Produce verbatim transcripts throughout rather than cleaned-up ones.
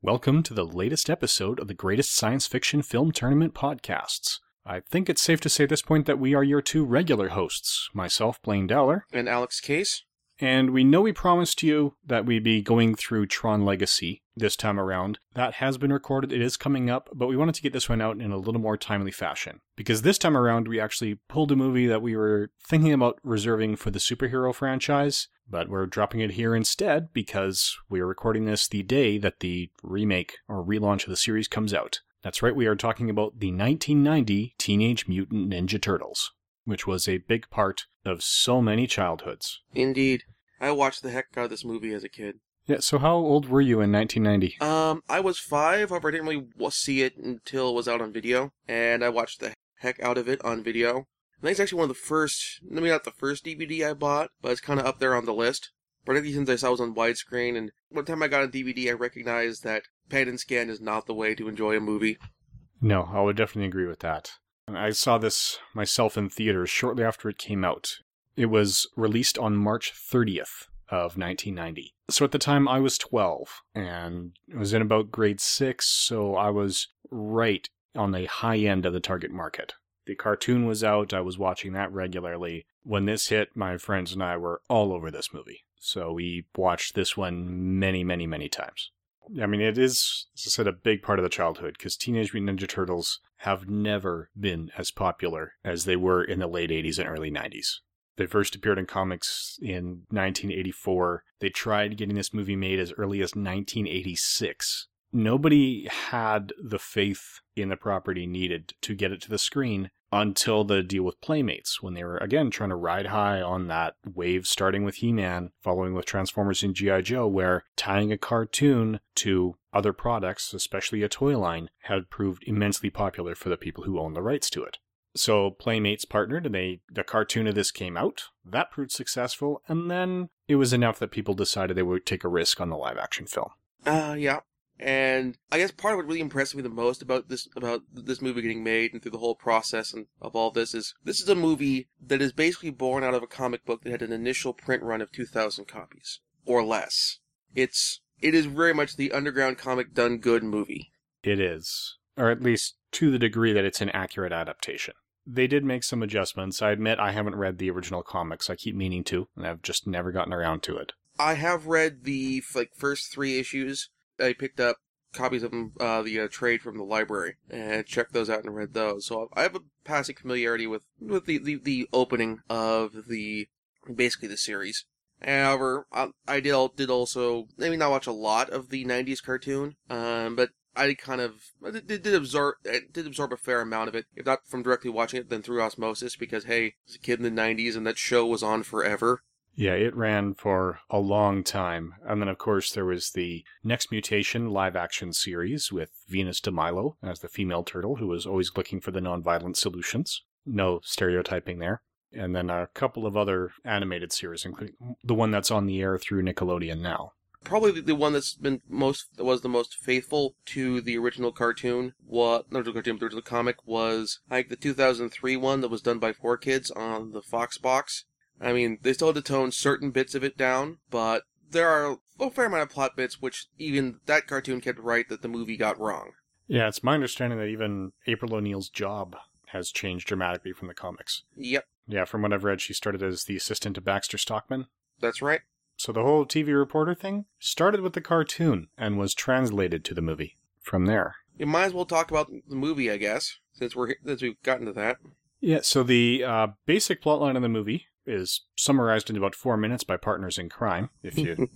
Welcome to the latest episode of the Greatest Science Fiction Film Tournament Podcasts. I think it's safe to say at this point that we are your two regular hosts, myself, Blaine Dowler. And Alex Case. And we know we promised you that we'd be going through Tron Legacy this time around. That has been recorded, it is coming up, but we wanted to get this one out in a little more timely fashion. Because this time around, we actually pulled a movie that we were thinking about reserving for the superhero franchise, but we're dropping it here instead because we are recording this the day that the remake or relaunch of the series comes out. That's right, we are talking about the nineteen ninety Teenage Mutant Ninja Turtles, which was a big part of so many childhoods. Indeed. I watched the heck out of this movie as a kid. Yeah, so how old were you in nineteen ninety? Um, I was five. However, I didn't really see it until it was out on video, and I watched the heck out of it on video. And that's actually one of the first, maybe not the first D V D I bought, but it's kind of up there on the list. One of the things I saw was on widescreen, and one time I got a D V D, I recognized that pan and scan is not the way to enjoy a movie. No, I would definitely agree with that. I saw this myself in theaters shortly after it came out. It was released on March thirtieth of nineteen ninety. So at the time, I was twelve, and I was in about grade six, so I was right on the high end of the target market. The cartoon was out, I was watching that regularly. When this hit, my friends and I were all over this movie. So we watched this one many, many, many times. I mean, it is, as I said, a big part of the childhood, because Teenage Mutant Ninja Turtles have never been as popular as they were in the late eighties and early nineties. They first appeared in comics in nineteen eighty-four. They tried getting this movie made as early as nineteen eighty-six. Nobody had the faith in the property needed to get it to the screen until the deal with Playmates, when they were, again, trying to ride high on that wave, starting with He-Man, following with Transformers and G I. Joe, where tying a cartoon to other products, especially a toy line, had proved immensely popular for the people who owned the rights to it. So Playmates partnered, and they the cartoon of this came out. That proved successful, and then it was enough that people decided they would take a risk on the live-action film. Uh, yeah. And I guess part of what really impressed me the most about this about this movie getting made and through the whole process and of all this is this is a movie that is basically born out of a comic book that had an initial print run of two thousand copies or less. It's it is very much the underground comic done good movie. It is, or at least to the degree that it's an accurate adaptation. They did make some adjustments. I admit I haven't read the original comics. I keep meaning to, and I've just never gotten around to it. I have read the like first three issues. I picked up copies of them, uh, the uh, trade from the library, and checked those out and read those. So I have a passing familiarity with, with the, the, the opening of the, basically the series. However, I, I did, did also, I mean, not watch a lot of the nineties cartoon, um, but I kind of, I did, did absorb, I did absorb a fair amount of it, if not from directly watching it, then through osmosis, because hey, I was a kid in the nineties and that show was on forever. Yeah, it ran for a long time. And then, of course, there was the Next Mutation live-action series with Venus de Milo as the female turtle who was always looking for the non-violent solutions. No stereotyping there. And then a couple of other animated series, including the one that's on the air through Nickelodeon now. Probably the one that's been most was the most faithful to the original cartoon, what not the original cartoon, the original comic, was like the two thousand three one that was done by four kids on the Fox box. I mean, they still had to tone certain bits of it down, but there are a fair amount of plot bits which even that cartoon kept right that the movie got wrong. Yeah, it's my understanding that even April O'Neil's job has changed dramatically from the comics. Yep. Yeah, from what I've read, she started as the assistant to Baxter Stockman. That's right. So the whole T V reporter thing started with the cartoon and was translated to the movie from there. You might as well talk about the movie, I guess, since, we're, since we've gotten to that. Yeah, so the uh, basic plotline of the movie is summarized in about four minutes by Partners in Crime, if you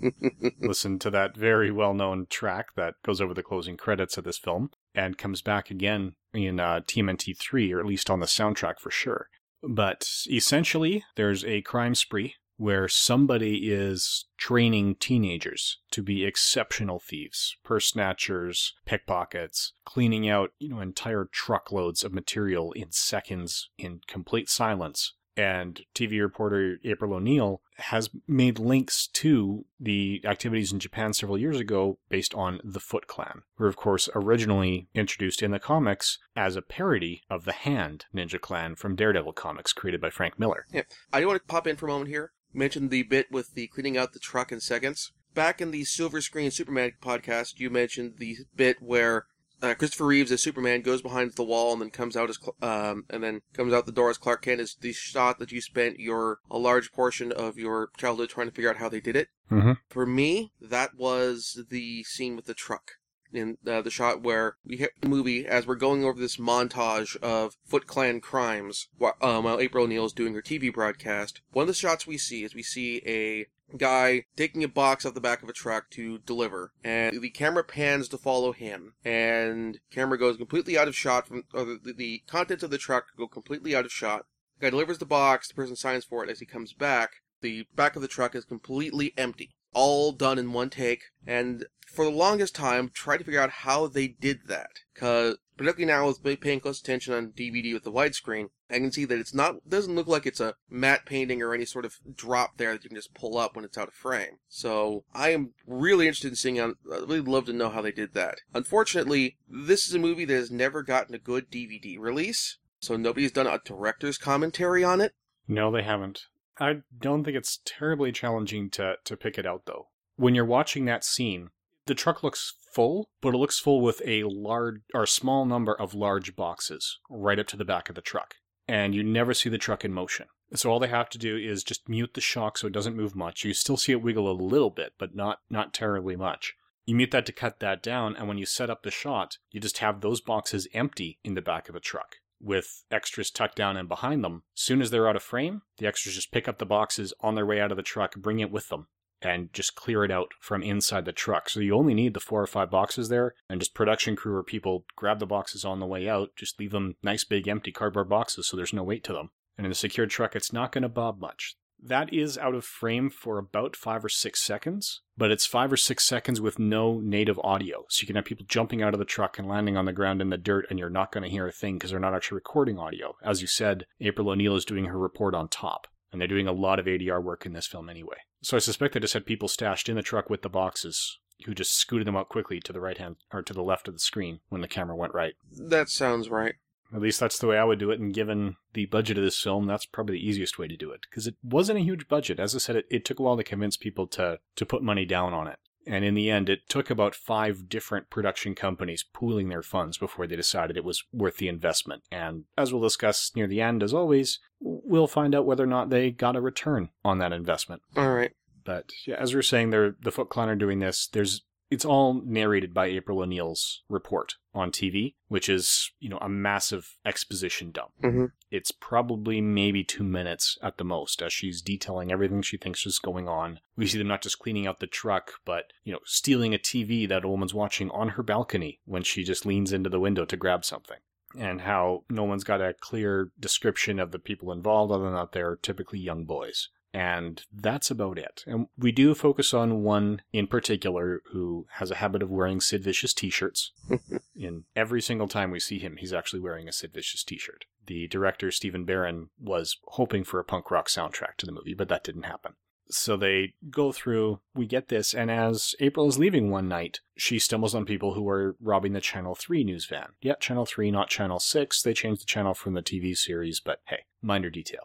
listen to that very well-known track that goes over the closing credits of this film, and comes back again in uh, T M N T three, or at least on the soundtrack for sure. But essentially, there's a crime spree where somebody is training teenagers to be exceptional thieves, purse snatchers, pickpockets, cleaning out, you know, entire truckloads of material in seconds in complete silence. And T V reporter April O'Neil has made links to the activities in Japan several years ago based on the Foot Clan, who were, of course, originally introduced in the comics as a parody of the Hand Ninja Clan from Daredevil comics created by Frank Miller. Yeah. I do want to pop in for a moment here, mention the bit with the cleaning out the truck in seconds. back in the Silver Screen Superman podcast, you mentioned the bit where uh, Christopher Reeves as Superman goes behind the wall and then comes out as um, and then comes out the door as Clark Kent. Is the shot that you spent your a large portion of your childhood trying to figure out how they did it? Mm-hmm. For me, that was the scene with the truck. In uh, the shot where we hit the movie as we're going over this montage of Foot Clan crimes while, um, while April O'Neil is doing her T V broadcast. One of the shots we see is we see a guy taking a box off the back of a truck to deliver, and the camera pans to follow him, and camera goes completely out of shot from or the, the contents of the truck go completely out of shot. The guy delivers the box, the person signs for it. As he comes back, the back of the truck is completely empty, all done in one take. And for the longest time, tried to figure out how they did that, because particularly now with paying close attention on D V D with the widescreen, I can see that it's not doesn't look like it's a matte painting or any sort of drop there that you can just pull up when it's out of frame. So I am really interested in seeing. I'd really love to know how they did that. Unfortunately, this is a movie that has never gotten a good D V D release, so nobody's done a director's commentary on it. No, they haven't. I don't think it's terribly challenging to, to pick it out, though. When you're watching that scene, the truck looks full, but it looks full with a large or small number of large boxes right up to the back of the truck. And you never see the truck in motion. So all they have to do is just mute the shock so it doesn't move much. You still see it wiggle a little bit, but not, not terribly much. You mute that to cut that down, and when you set up the shot, you just have those boxes empty in the back of the truck, with extras tucked down and behind them. As soon as they're out of frame, the extras just pick up the boxes on their way out of the truck, bring it with them, and just clear it out from inside the truck. So you only need the four or five boxes there, and just production crew or people grab the boxes on the way out, just leave them nice big empty cardboard boxes so there's no weight to them. And in a secured truck, it's not going to bob much. That is out of frame for about five or six seconds, but it's five or six seconds with no native audio. So you can have people jumping out of the truck and landing on the ground in the dirt, and you're not going to hear a thing because they're not actually recording audio. As you said, April O'Neil is doing her report on top, and they're doing a lot of A D R work in this film anyway. So I suspect they just had people stashed in the truck with the boxes who just scooted them out quickly to the right hand or to the left of the screen when the camera went right. That sounds right. At least that's the way I would do it, and given the budget of this film, that's probably the easiest way to do it. Because it wasn't a huge budget. As I said, it, it took a while to convince people to, to put money down on it. And in the end, it took about five different production companies pooling their funds before they decided it was worth the investment. And as we'll discuss near the end, as always, we'll find out whether or not they got a return on that investment. All right. But yeah, as we were saying, they're, the Foot Clan are doing this. There's... It's all narrated by April O'Neil's report on T V, which is, you know, a massive exposition dump. Mm-hmm. It's probably maybe two minutes at the most as she's detailing everything she thinks is going on. We see them not just cleaning out the truck, but, you know, stealing a T V that a woman's watching on her balcony when she just leans into the window to grab something. And how no one's got a clear description of the people involved other than that they're typically young boys. And that's about it. And we do focus on one in particular who has a habit of wearing Sid Vicious t-shirts. In every single time we see him, he's actually wearing a Sid Vicious t-shirt. The director, Stephen Barron, was hoping for a punk rock soundtrack to the movie, but that didn't happen. So they go through, we get this, and as April is leaving one night, she stumbles on people who are robbing the Channel three news van. Yeah, Channel three, not Channel six. They changed the channel from the T V series, but hey, minor detail.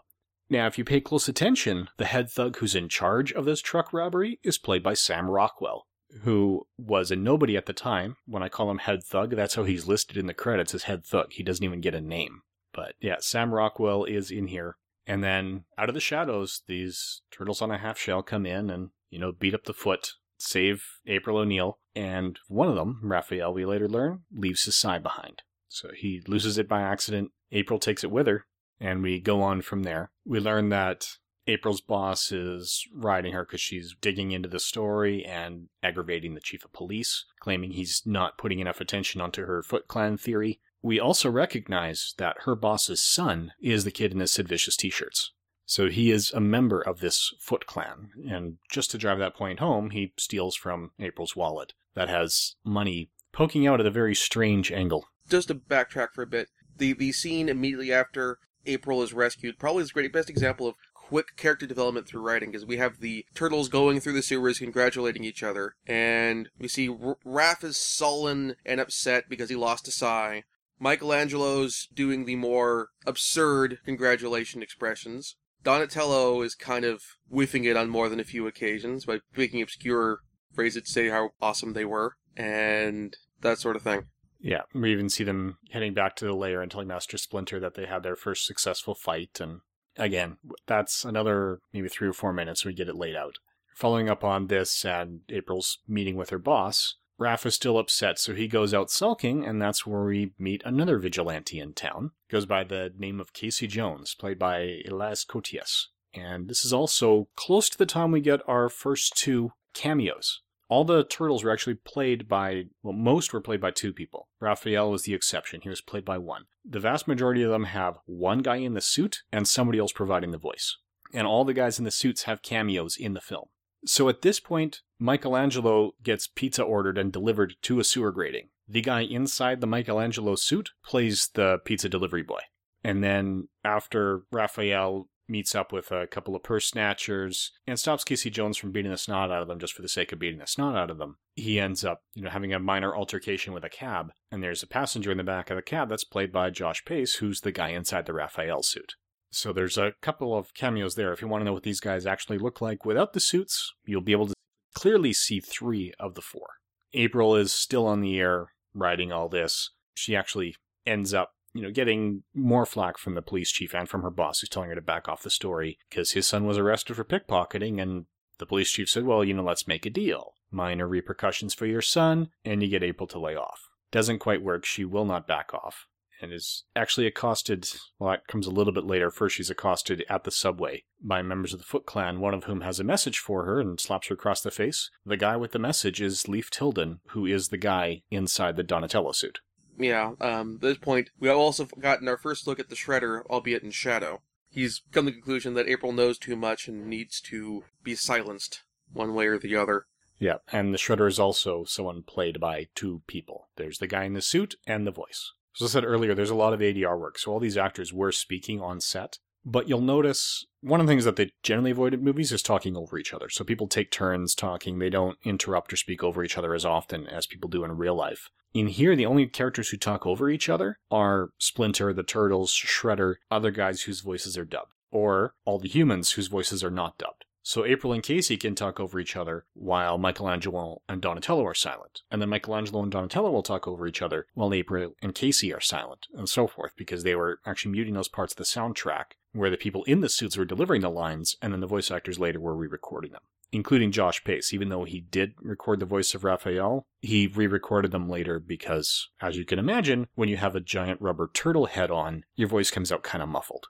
Now, if you pay close attention, the head thug who's in charge of this truck robbery is played by Sam Rockwell, who was a nobody at the time. When I call him head thug, that's how he's listed in the credits as head thug. He doesn't even get a name. But yeah, Sam Rockwell is in here. And then out of the shadows, these turtles on a half shell come in and, you know, beat up the Foot, save April O'Neil. And one of them, Raphael, we later learn, leaves his side behind. So he loses it by accident. April takes it with her. And we go on from there. We learn that April's boss is riding her because she's digging into the story and aggravating the chief of police, claiming he's not putting enough attention onto her Foot Clan theory. We also recognize that her boss's son is the kid in the Sid Vicious t-shirts. So he is a member of this Foot Clan. And just to drive that point home, he steals from April's wallet that has money poking out at a very strange angle. Just to backtrack for a bit, the, the scene immediately after April is rescued probably is the great best example of quick character development through writing, because we have the turtles going through the sewers congratulating each other, and we see R- Raph is sullen and upset because he lost a sigh. Michelangelo's doing the more absurd congratulation expressions. Donatello is kind of whiffing it on more than a few occasions by making obscure phrase it to say how awesome they were and that sort of thing. Yeah, we even see them heading back to the lair and telling Master Splinter that they had their first successful fight. And again, that's another maybe three or four minutes we get it laid out. Following up on this and April's meeting with her boss, Raph is still upset, so he goes out sulking, and that's where we meet another vigilante in town. He goes by the name of Casey Jones, played by Elias Koteas. And this is also close to the time we get our first two cameos. All the Turtles were actually played by, well, most were played by two people. Raphael was the exception. He was played by one. The vast majority of them have one guy in the suit and somebody else providing the voice. And all the guys in the suits have cameos in the film. So at this point, Michelangelo gets pizza ordered and delivered to a sewer grating. The guy inside the Michelangelo suit plays the pizza delivery boy. And then after Raphael meets up with a couple of purse snatchers and stops Casey Jones from beating the snot out of them just for the sake of beating the snot out of them, he ends up, you know, having a minor altercation with a cab. And there's a passenger in the back of the cab that's played by Josh Pace, who's the guy inside the Raphael suit. So there's a couple of cameos there. If you want to know what these guys actually look like without the suits, you'll be able to clearly see three of the four. April is still on the air writing all this. She actually ends up, you know, getting more flack from the police chief and from her boss, who's telling her to back off the story because his son was arrested for pickpocketing, and the police chief said, well, you know, let's make a deal. Minor repercussions for your son, and you get April to lay off. Doesn't quite work. She will not back off. And is actually accosted, well, that comes a little bit later. First, she's accosted at the subway by members of the Foot Clan, one of whom has a message for her and slaps her across the face. The guy with the message is Leif Tilden, who is the guy inside the Donatello suit. Yeah, um, at this point, we have also gotten our first look at the Shredder, albeit in shadow. He's come to the conclusion that April knows too much and needs to be silenced one way or the other. Yeah, and the Shredder is also someone played by two people. There's the guy in the suit and the voice. As I said earlier, there's a lot of A D R work, so all these actors were speaking on set. But you'll notice one of the things that they generally avoid in movies is talking over each other. So people take turns talking. They don't interrupt or speak over each other as often as people do in real life. In here, the only characters who talk over each other are Splinter, the Turtles, Shredder, other guys whose voices are dubbed, or all the humans whose voices are not dubbed. So April and Casey can talk over each other while Michelangelo and Donatello are silent. And then Michelangelo and Donatello will talk over each other while April and Casey are silent, and so forth, because they were actually muting those parts of the soundtrack where the people in the suits were delivering the lines, and then the voice actors later were re-recording them, including Josh Pace. Even though he did record the voice of Raphael, he re-recorded them later because, as you can imagine, when you have a giant rubber turtle head on, your voice comes out kind of muffled.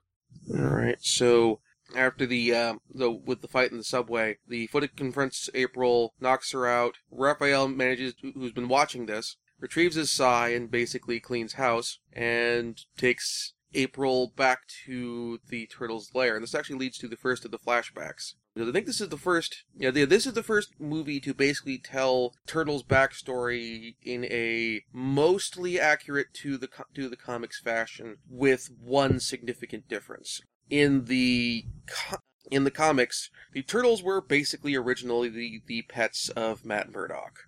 All right, so... After the, uh, the, with the fight in the subway, the Foot confronts April, knocks her out. Raphael manages, to, who's been watching this, retrieves his sai and basically cleans house and takes April back to the Turtles' lair. And this actually leads to the first of the flashbacks. Because I think this is the first, you know, this is the first movie to basically tell Turtles' backstory in a mostly accurate to the, to the comics fashion with one significant difference. In the co- in the comics, the Turtles were basically originally the, the pets of Matt Murdock.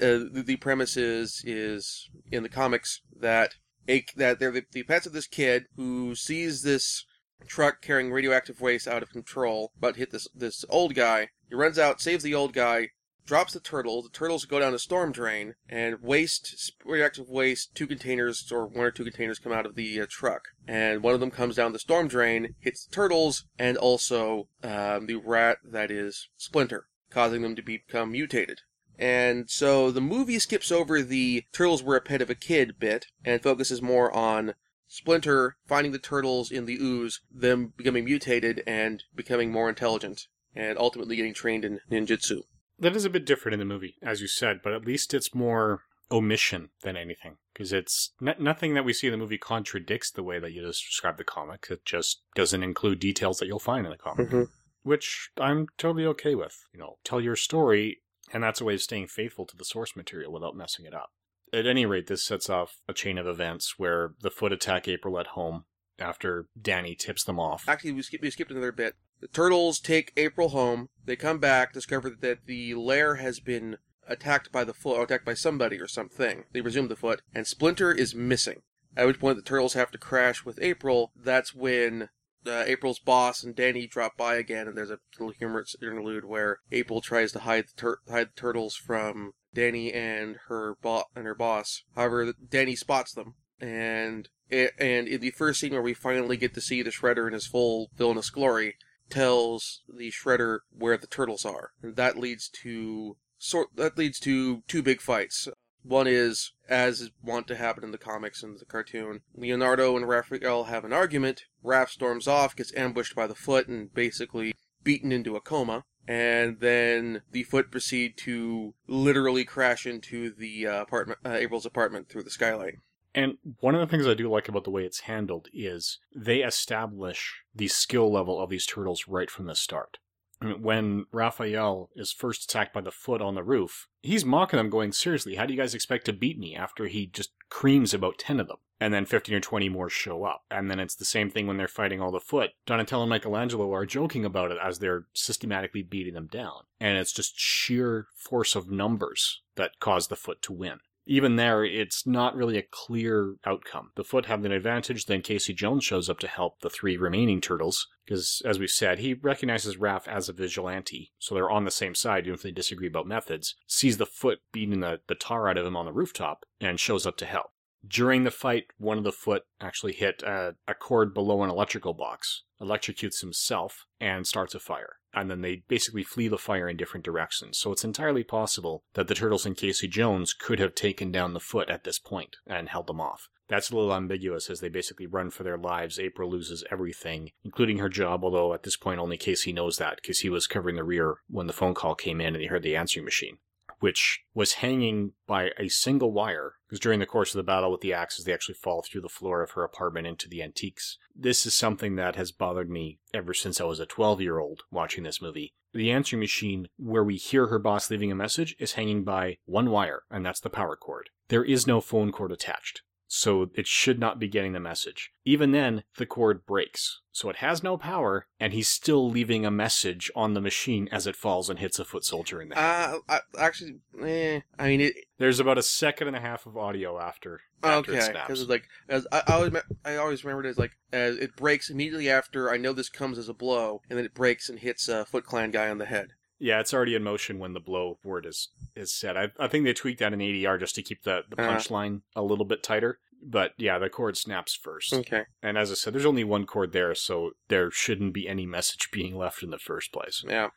Uh, the, the premise is, is in the comics that a, that they're the, the pets of this kid who sees this truck carrying radioactive waste out of control, but hit this this old guy. He runs out, saves the old guy, drops the turtles. The turtles go down a storm drain, and waste, radioactive waste, two containers, or one or two containers come out of the uh, truck. And one of them comes down the storm drain, hits the turtles, and also um, the rat that is Splinter, causing them to become mutated. And so the movie skips over the turtles were a pet of a kid bit, and focuses more on Splinter finding the turtles in the ooze, them becoming mutated and becoming more intelligent, and ultimately getting trained in ninjutsu. That is a bit different in the movie, as you said, but at least it's more omission than anything, because it's n- nothing that we see in the movie contradicts the way that you just described the comic. It just doesn't include details that you'll find in the comic, mm-hmm. which I'm totally okay with. You know, tell your story, and that's a way of staying faithful to the source material without messing it up. At any rate, this sets off a chain of events where the Foot attack April at home after Danny tips them off. Actually, we, skip- we skipped another bit. The Turtles take April home. They come back, discover that the lair has been attacked by the Foot, or attacked by somebody or something. They resume the Foot, and Splinter is missing. At which point the Turtles have to crash with April. That's when uh, April's boss and Danny drop by again, and there's a little humorous interlude where April tries to hide the, tur- hide the turtles from Danny and her bo- and her boss. However, Danny spots them, and and in the first scene where we finally get to see the Shredder in his full villainous glory, tells the Shredder where the turtles are, and that leads to sort that leads to two big fights. One is, as is wont to happen in the comics and the cartoon, Leonardo and Raphael have an argument. Raph storms off, gets ambushed by the Foot, and basically beaten into a coma. And then the Foot proceed to literally crash into the uh, apartment, uh, April's apartment through the skylight. And one of the things I do like about the way it's handled is they establish the skill level of these turtles right from the start. When Raphael is first attacked by the Foot on the roof, he's mocking them going, seriously, how do you guys expect to beat me after he just creams about ten of them? And then fifteen or twenty more show up. And then it's the same thing when they're fighting all the Foot. Donatello and Michelangelo are joking about it as they're systematically beating them down. And it's just sheer force of numbers that caused the Foot to win. Even there, it's not really a clear outcome. The Foot have an advantage, then Casey Jones shows up to help the three remaining turtles, because, as we've said, he recognizes Raph as a vigilante, so they're on the same side, even if they disagree about methods, sees the Foot beating the, the tar out of him on the rooftop, and shows up to help. During the fight, one of the Foot actually hit a, a cord below an electrical box, electrocutes himself, and starts a fire. And then they basically flee the fire in different directions. So it's entirely possible that the turtles and Casey Jones could have taken down the Foot at this point and held them off. That's a little ambiguous as they basically run for their lives. April loses everything, including her job, although at this point only Casey knows that because he was covering the rear when the phone call came in and he heard the answering machine, which was hanging by a single wire, because during the course of the battle with the axes, they actually fall through the floor of her apartment into the antiques. This is something that has bothered me ever since I was a twelve-year-old watching this movie. The answering machine, where we hear her boss leaving a message, is hanging by one wire, and that's the power cord. There is no phone cord attached, so it should not be getting the message. Even then, the cord breaks, so it has no power, and he's still leaving a message on the machine as it falls and hits a foot soldier in the head. Uh, I, actually, eh, I mean, it... There's about a second and a half of audio after, after okay, it snaps. Because like, as I, I always, I always remember it as like, as it breaks immediately after, I know this comes as a blow, and then it breaks and hits a Foot Clan guy on the head. Yeah, it's already in motion when the blow word is, is said. I, I think they tweaked that in A D R just to keep the, the punchline uh-huh. a little bit tighter. But yeah, the cord snaps first. Okay. And as I said, there's only one cord there, so there shouldn't be any message being left in the first place. Yeah.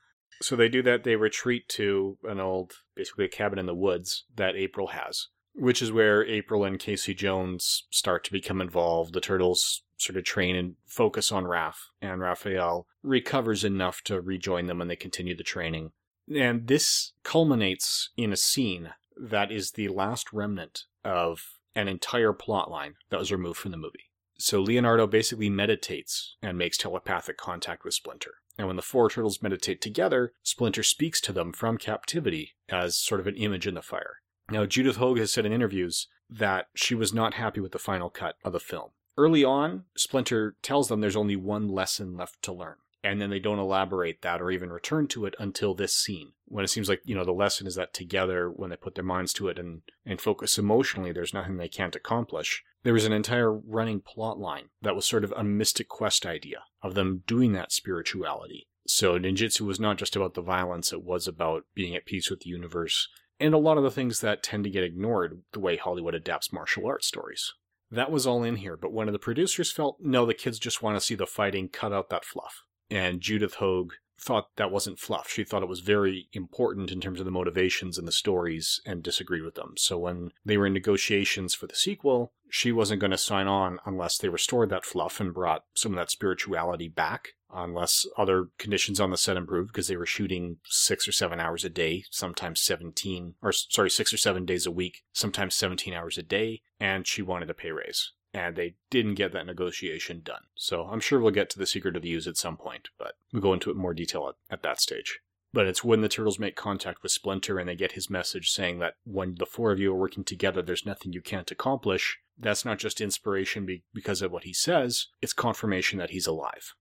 So they do that. They retreat to an old, basically a cabin in the woods that April has, which is where April and Casey Jones start to become involved. The turtles sort of train and focus on Raph, and Raphael recovers enough to rejoin them, and they continue the training. And this culminates in a scene that is the last remnant of an entire plotline that was removed from the movie. So Leonardo basically meditates and makes telepathic contact with Splinter. And when the four turtles meditate together, Splinter speaks to them from captivity as sort of an image in the fire. Now, Judith Hoag has said in interviews that she was not happy with the final cut of the film. Early on, Splinter tells them there's only one lesson left to learn, and then they don't elaborate that or even return to it until this scene, when it seems like, you know, the lesson is that together, when they put their minds to it and, and focus emotionally, there's nothing they can't accomplish. There was an entire running plot line that was sort of a mystic quest idea of them doing that spirituality. So ninjutsu was not just about the violence, it was about being at peace with the universe, and a lot of the things that tend to get ignored the way Hollywood adapts martial arts stories. That was all in here, but one of the producers felt, no, the kids just want to see the fighting, cut out that fluff. And Judith Hoag thought that wasn't fluff. She thought it was very important in terms of the motivations and the stories and disagreed with them. So when they were in negotiations for the sequel, she wasn't going to sign on unless they restored that fluff and brought some of that spirituality back, unless other conditions on the set improved, because they were shooting six or seven hours a day, sometimes seventeen, or sorry, six or seven days a week, sometimes seventeen hours a day, and she wanted a pay raise. And they didn't get that negotiation done. So I'm sure we'll get to the secret of the use at some point, but we'll go into it in more detail at, at that stage. But it's when the turtles make contact with Splinter and they get his message saying that when the four of you are working together, there's nothing you can't accomplish. That's not just inspiration be- because of what he says, it's confirmation that he's alive.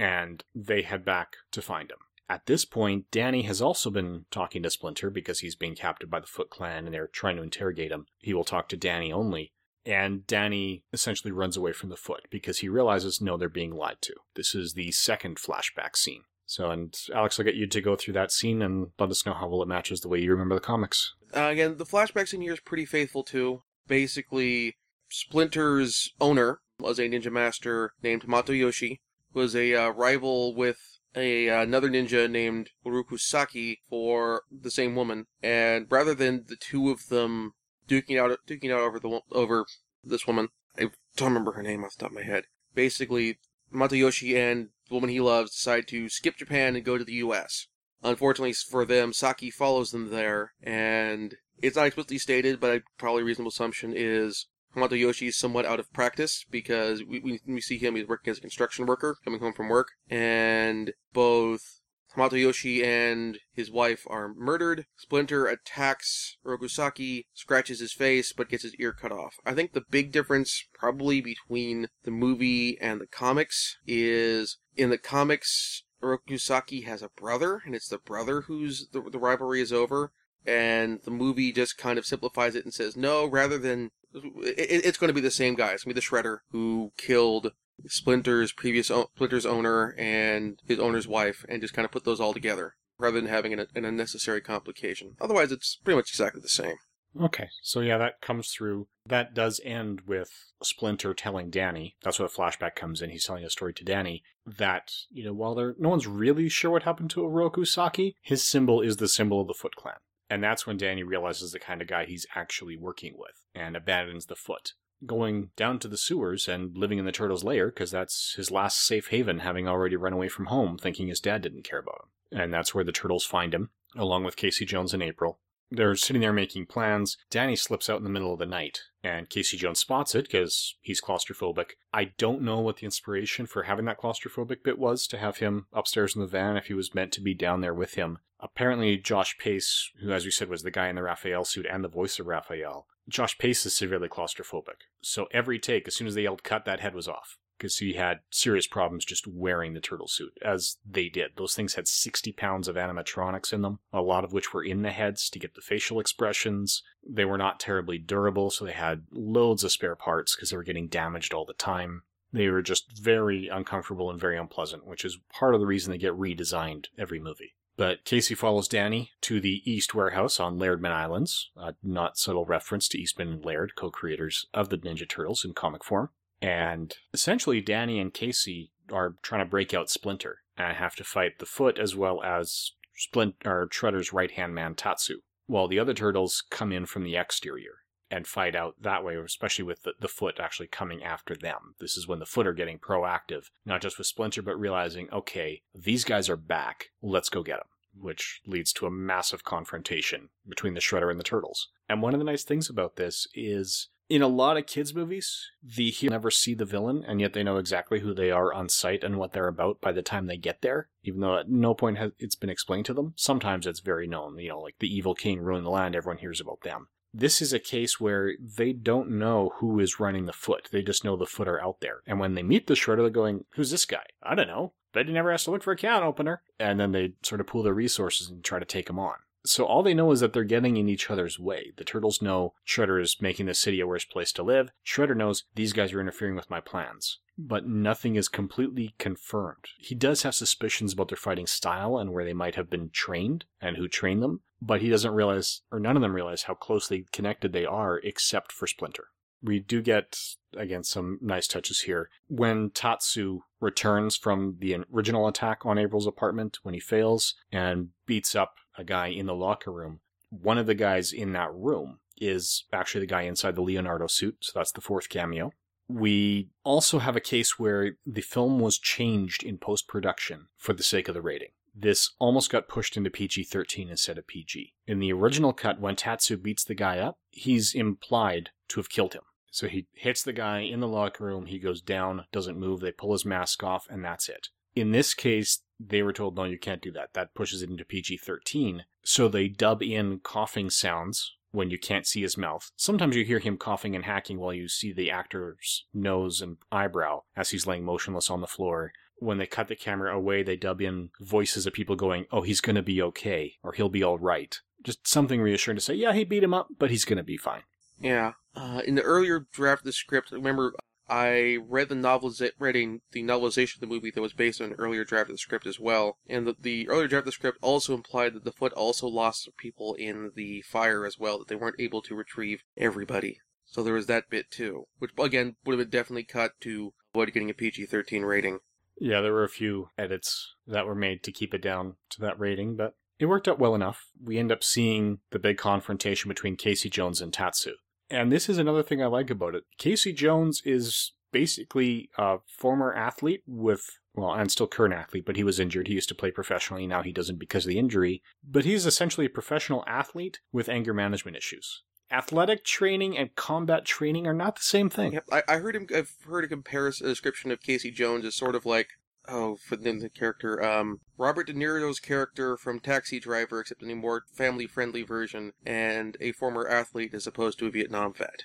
And they head back to find him. At this point, Danny has also been talking to Splinter because he's being captured by the Foot Clan and they're trying to interrogate him. He will talk to Danny only. And Danny essentially runs away from the Foot because he realizes, no, they're being lied to. This is the second flashback scene. So, and Alex, I'll get you to go through that scene and let us know how well it matches the way you remember the comics. Uh, again, the flashback scene here is pretty faithful too. Basically, Splinter's owner was a ninja master named Hamato Yoshi, who was a uh, rival with a, uh, another ninja named Oroku Saki for the same woman. And rather than the two of them duking out, duking out over the over this woman, I don't remember her name off the top of my head. Basically, Hamato Yoshi and the woman he loves decide to skip Japan and go to the U S. Unfortunately for them, Saki follows them there, and it's not explicitly stated, but probably a reasonable assumption is Hamato Yoshi is somewhat out of practice, because we, we, we see him, he's working as a construction worker, coming home from work, and both Hamato Yoshi and his wife are murdered. Splinter attacks Oroku Saki, scratches his face, but gets his ear cut off. I think the big difference probably between the movie and the comics is, in the comics, Oroku Saki has a brother, and it's the brother who's the, the rivalry is over, and the movie just kind of simplifies it and says, no, rather than, it, it's going to be the same guy. It's going to be the Shredder who killed Splinter's previous o- Splinter's owner and his owner's wife, and just kind of put those all together rather than having an, an unnecessary complication. Otherwise, it's pretty much exactly the same. Okay, so yeah, that comes through. That does end with Splinter telling Danny. That's where the flashback comes in. He's telling a story to Danny that, you know, while there no one's really sure what happened to Oroku Saki, his symbol is the symbol of the Foot Clan, and that's when Danny realizes the kind of guy he's actually working with and abandons the Foot, going down to the sewers and living in the turtle's lair, because that's his last safe haven, having already run away from home, thinking his dad didn't care about him. And that's where the turtles find him, along with Casey Jones and April. They're sitting there making plans. Danny slips out in the middle of the night, and Casey Jones spots it, because he's claustrophobic. I don't know what the inspiration for having that claustrophobic bit was, to have him upstairs in the van if he was meant to be down there with him. Apparently, Josh Pace, who, as we said, was the guy in the Raphael suit and the voice of Raphael, Josh Pace is severely claustrophobic. So every take, as soon as they yelled cut, that head was off, because he had serious problems just wearing the turtle suit, as they did. Those things had sixty pounds of animatronics in them, a lot of which were in the heads to get the facial expressions. They were not terribly durable, so they had loads of spare parts because they were getting damaged all the time. They were just very uncomfortable and very unpleasant, which is part of the reason they get redesigned every movie. But Casey follows Danny to the East Warehouse on Lairdman Islands, a not subtle reference to Eastman and Laird, co-creators of the Ninja Turtles in comic form. And essentially, Danny and Casey are trying to break out Splinter and have to fight the Foot as well as Splinter, or Shredder's right-hand man, Tatsu, while the other turtles come in from the exterior and fight out that way, especially with the, the Foot actually coming after them. This is when the Foot are getting proactive, not just with Splinter, but realizing, okay, these guys are back, let's go get them, which leads to a massive confrontation between the Shredder and the turtles. And one of the nice things about this is, in a lot of kids' movies, the hero never see the villain, and yet they know exactly who they are on sight and what they're about by the time they get there, even though at no point has it's been explained to them. Sometimes it's very known, you know, like the evil king ruined the land, everyone hears about them. This is a case where they don't know who is running the Foot. They just know the Foot are out there. And when they meet the Shredder, they're going, who's this guy? I don't know. Betty never has to look for a can opener. And then they sort of pool their resources and try to take him on. So all they know is that they're getting in each other's way. The turtles know Shredder is making the city a worse place to live. Shredder knows these guys are interfering with my plans. But nothing is completely confirmed. He does have suspicions about their fighting style and where they might have been trained and who trained them, but he doesn't realize, or none of them realize, how closely connected they are except for Splinter. We do get, again, some nice touches here. When Tatsu returns from the original attack on April's apartment, when he fails and beats up a guy in the locker room, one of the guys in that room is actually the guy inside the Leonardo suit, so that's the fourth cameo. We also have a case where the film was changed in post-production for the sake of the rating. This almost got pushed into P G thirteen instead of P G. In the original cut, when Tatsu beats the guy up, he's implied to have killed him. So he hits the guy in the locker room, he goes down, doesn't move, they pull his mask off, and that's it. In this case, they were told, no, you can't do that. That pushes it into P G thirteen. So they dub in coughing sounds when you can't see his mouth. Sometimes you hear him coughing and hacking while you see the actor's nose and eyebrow as he's laying motionless on the floor. When they cut the camera away, they dub in voices of people going, oh, he's going to be okay, or he'll be all right. Just something reassuring to say, yeah, he beat him up, but he's going to be fine. Yeah, Uh, in the earlier draft of the script, I remember I read the noveliza- reading the novelization of the movie that was based on an earlier draft of the script as well, and the, the earlier draft of the script also implied that the Foot also lost people in the fire as well, that they weren't able to retrieve everybody. So there was that bit too, which again would have been definitely cut to avoid getting a P G thirteen rating. Yeah, there were a few edits that were made to keep it down to that rating, but it worked out well enough. We end up seeing the big confrontation between Casey Jones and Tatsu. And this is another thing I like about it. Casey Jones is basically a former athlete with, well, and still current athlete, but he was injured. He used to play professionally. Now he doesn't because of the injury. But he's essentially a professional athlete with anger management issues. Athletic training and combat training are not the same thing. Yep, I, I heard him. I've heard a comparison, a description of Casey Jones as sort of like, oh, for the, the character, um, Robert De Niro's character from Taxi Driver, except in a more family-friendly version, and a former athlete as opposed to a Vietnam vet.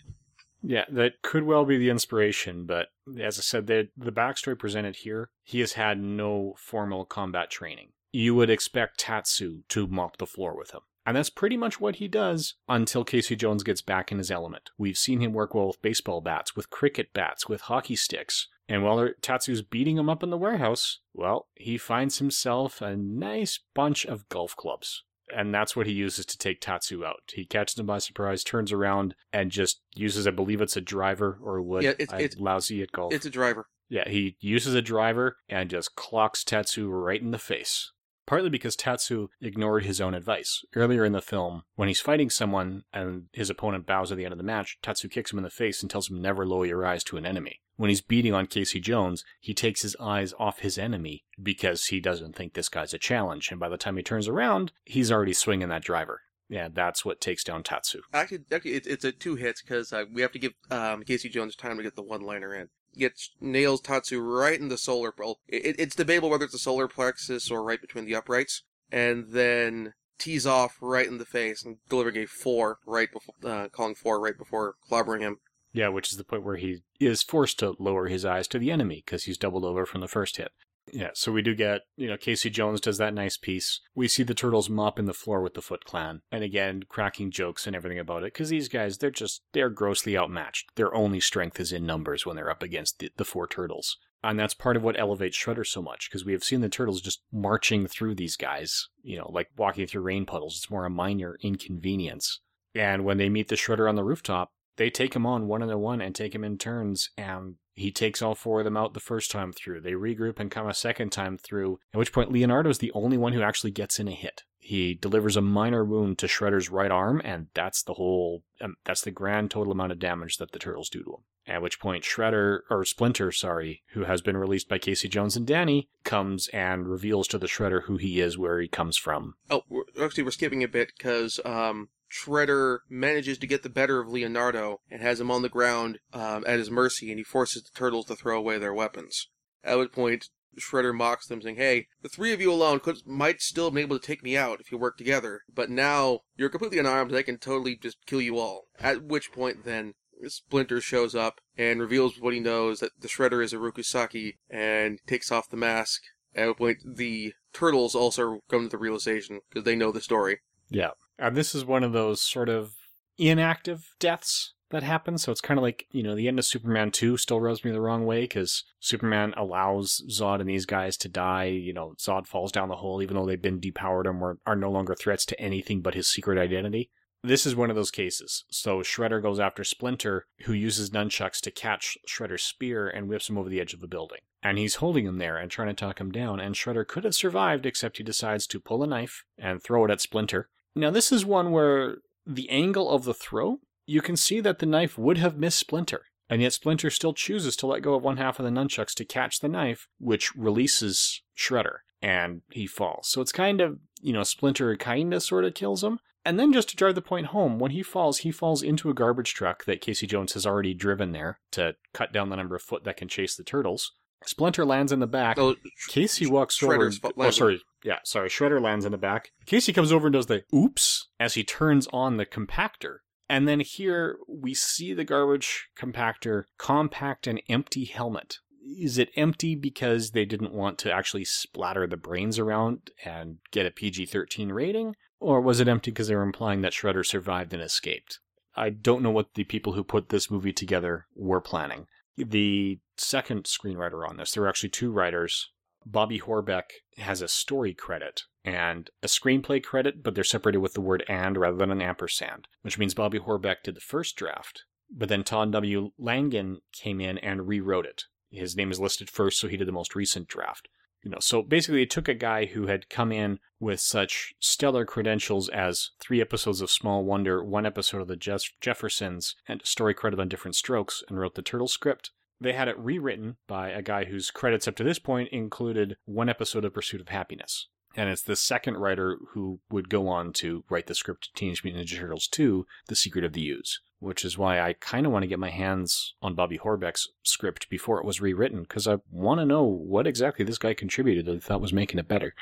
Yeah, that could well be the inspiration, but as I said, the backstory presented here, he has had no formal combat training. You would expect Tatsu to mop the floor with him. And that's pretty much what he does until Casey Jones gets back in his element. We've seen him work well with baseball bats, with cricket bats, with hockey sticks. And while Tatsu's beating him up in the warehouse, well, he finds himself a nice bunch of golf clubs. And that's what he uses to take Tatsu out. He catches him by surprise, turns around, and just uses, I believe it's a driver or wood. Yeah, it's, I'm it's lousy at golf. It's a driver. Yeah, he uses a driver and just clocks Tatsu right in the face. Partly because Tatsu ignored his own advice. Earlier in the film, when he's fighting someone and his opponent bows at the end of the match, Tatsu kicks him in the face and tells him never lower your eyes to an enemy. When he's beating on Casey Jones, he takes his eyes off his enemy because he doesn't think this guy's a challenge. And by the time he turns around, he's already swinging that driver. Yeah, that's what takes down Tatsu. Actually, actually it, it's a two hits because uh, we have to give um, Casey Jones time to get the one-liner in. Gets nails Tatsu right in the solar... Well, it, it's debatable whether it's the solar plexus or right between the uprights. And then tees off right in the face and delivering a four right before... Uh, calling four right before clobbering him. Yeah, which is the point where he is forced to lower his eyes to the enemy because he's doubled over from the first hit. Yeah, so we do get, you know, Casey Jones does that nice piece. We see the Turtles mopping the floor with the Foot Clan. And again, cracking jokes and everything about it. Because these guys, they're just, they're grossly outmatched. Their only strength is in numbers when they're up against the, the four Turtles. And that's part of what elevates Shredder so much. Because we have seen the Turtles just marching through these guys. You know, like walking through rain puddles. It's more a minor inconvenience. And when they meet the Shredder on the rooftop, they take him on one on one and take him in turns, and he takes all four of them out the first time through. They regroup and come a second time through, at which point Leonardo is the only one who actually gets in a hit. He delivers a minor wound to Shredder's right arm, and that's the whole, um, that's the grand total amount of damage that the Turtles do to him. At which point Shredder, or Splinter, sorry, who has been released by Casey Jones and Danny, comes and reveals to the Shredder who he is, where he comes from. Oh, we're, actually, we're skipping a bit, because, um... Shredder manages to get the better of Leonardo and has him on the ground um, at his mercy, and he forces the Turtles to throw away their weapons. At which point, Shredder mocks them, saying, "Hey, the three of you alone could might still be able to take me out if you work together, but now you're completely unarmed and I can totally just kill you all." At which point, then, Splinter shows up and reveals what he knows, that the Shredder is Oroku Saki, and takes off the mask. At which point, the Turtles also come to the realization, because they know the story. Yeah. And this is one of those sort of inactive deaths that happen. So it's kind of like, you know, the end of Superman two still rubs me the wrong way because Superman allows Zod and these guys to die. You know, Zod falls down the hole even though they've been depowered and were, are no longer threats to anything but his secret identity. This is one of those cases. So Shredder goes after Splinter, who uses nunchucks to catch Shredder's spear and whips him over the edge of a building. And he's holding him there and trying to talk him down. And Shredder could have survived, except he decides to pull a knife and throw it at Splinter. Now, this is one where the angle of the throw, you can see that the knife would have missed Splinter, and yet Splinter still chooses to let go of one half of the nunchucks to catch the knife, which releases Shredder, and he falls. So it's kind of, you know, Splinter kind of sort of kills him. And then just to drive the point home, when he falls, he falls into a garbage truck that Casey Jones has already driven there to cut down the number of Foot that can chase the Turtles. Splinter lands in the back. Oh, Casey walks Shredder's over. Oh, sorry. Yeah, sorry. Shredder lands in the back. Casey comes over and does the oops as he turns on the compactor. And then here we see the garbage compactor compact an empty helmet. Is it empty because they didn't want to actually splatter the brains around and get a P G thirteen rating? Or was it empty because they were implying that Shredder survived and escaped? I don't know what the people who put this movie together were planning. The second screenwriter on this, there were actually two writers. Bobby Horbeck has a story credit and a screenplay credit, but they're separated with the word and rather than an ampersand, which means Bobby Horbeck did the first draft, but then Todd W. Langan came in and rewrote it. His name is listed first, so he did the most recent draft. You know, so basically it took a guy who had come in with such stellar credentials as three episodes of Small Wonder, one episode of the Jeff- Jeffersons, and a story credit on Different Strokes, and wrote the Turtle script. They had it rewritten by a guy whose credits up to this point included one episode of Pursuit of Happiness. And it's the second writer who would go on to write the script to Teenage Mutant Ninja Turtles two, The Secret of the Ooze, which is why I kind of want to get my hands on Bobby Horbeck's script before it was rewritten, because I want to know what exactly this guy contributed that I thought was making it better.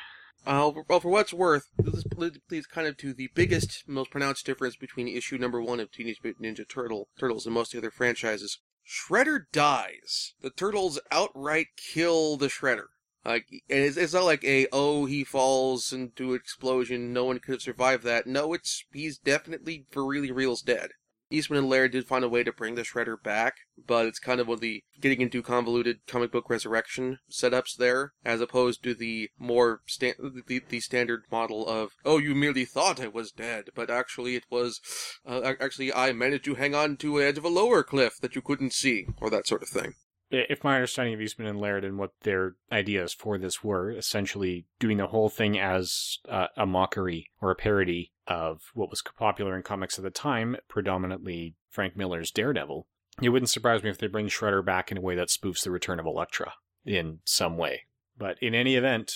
Uh, well, for what's worth, this leads kind of to the biggest, most pronounced difference between issue number one of Teenage Mutant Ninja Turtle, Turtles and most of the other franchises. Shredder dies. The Turtles outright kill the Shredder. Like, and it's, it's not like a, oh, he falls into an explosion, no one could have survived that. No, it's, he's definitely, for really real's dead. Eastman and Laird did find a way to bring the Shredder back, but it's kind of one of the getting into convoluted comic book resurrection setups there, as opposed to the more, sta- the, the standard model of, oh, you merely thought I was dead, but actually it was, uh, actually I managed to hang on to the edge of a lower cliff that you couldn't see, or that sort of thing. If my understanding of Eastman and Laird and what their ideas for this were, essentially doing the whole thing as uh, a mockery or a parody of what was popular in comics at the time, predominantly Frank Miller's Daredevil, it wouldn't surprise me if they bring Shredder back in a way that spoofs the return of Elektra in some way. But in any event,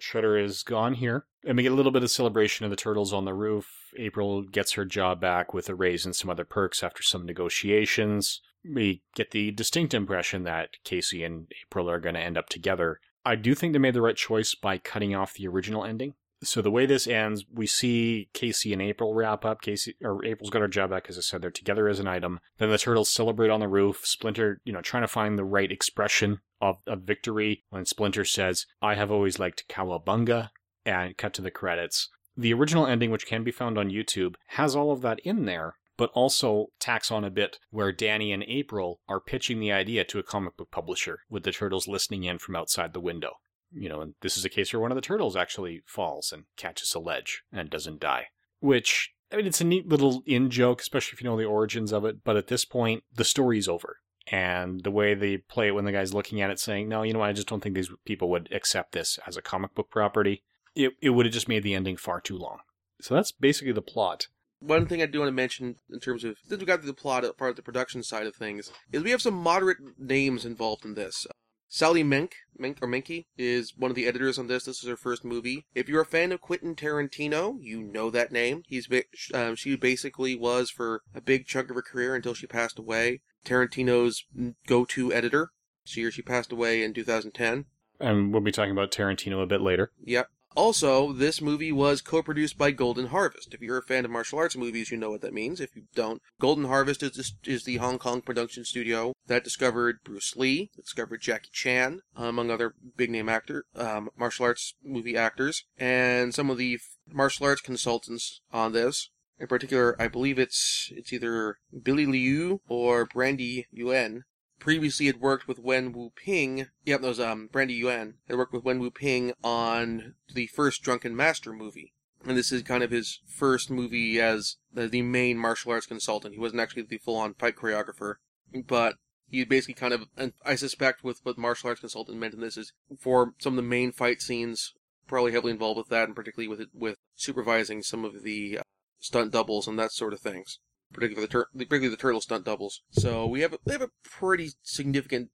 Shredder is gone here. And we get a little bit of celebration of the Turtles on the roof. April gets her job back with a raise and some other perks after some negotiations. We get the distinct impression that Casey and April are going to end up together. I do think they made the right choice by cutting off the original ending. So the way this ends, we see Casey and April wrap up. Casey or April's got her job back, as I said, they're together as an item. Then the Turtles celebrate on the roof. Splinter, you know, trying to find the right expression of, of victory when Splinter says, "I have always liked Cowabunga," and cut to the credits. The original ending, which can be found on YouTube, has all of that in there, but also tacks on a bit where Danny and April are pitching the idea to a comic book publisher with the Turtles listening in from outside the window. You know, and this is a case where one of the Turtles actually falls and catches a ledge and doesn't die. Which, I mean, it's a neat little in-joke, especially if you know the origins of it, but at this point, the story's over. And the way they play it when the guy's looking at it saying, no, you know what, I just don't think these people would accept this as a comic book property. It, it would have just made the ending far too long. So that's basically the plot. One thing I do want to mention in terms of, since we got to the plot part of the production side of things, is we have some moderate names involved in this. Sally Menk, Menk or Menke, is one of the editors on this. This is her first movie. If you're a fan of Quentin Tarantino, you know that name. He's um, she basically was for a big chunk of her career until she passed away, Tarantino's go-to editor. She or she passed away in two thousand ten. And we'll be talking about Tarantino a bit later. Yep. Also, this movie was co-produced by Golden Harvest. If you're a fan of martial arts movies, you know what that means. If you don't, Golden Harvest is is the Hong Kong production studio that discovered Bruce Lee, discovered Jackie Chan, among other big-name actor, um, martial arts movie actors, and some of the martial arts consultants on this. In particular, I believe it's it's either Billy Liu or Brandy Yuen. Previously had worked with Wen Wu-Ping, yep, that was um, Brandy Yuen, had worked with Wen Wu-Ping on the first Drunken Master movie. And this is kind of his first movie as the, the main martial arts consultant. He wasn't actually the full-on fight choreographer, but he basically kind of, and I suspect with what martial arts consultant meant in this is for some of the main fight scenes, probably heavily involved with that, and particularly with with supervising some of the uh, stunt doubles and that sort of things. Particularly the, tur- particularly the turtle stunt doubles. So we have a, we have a pretty significant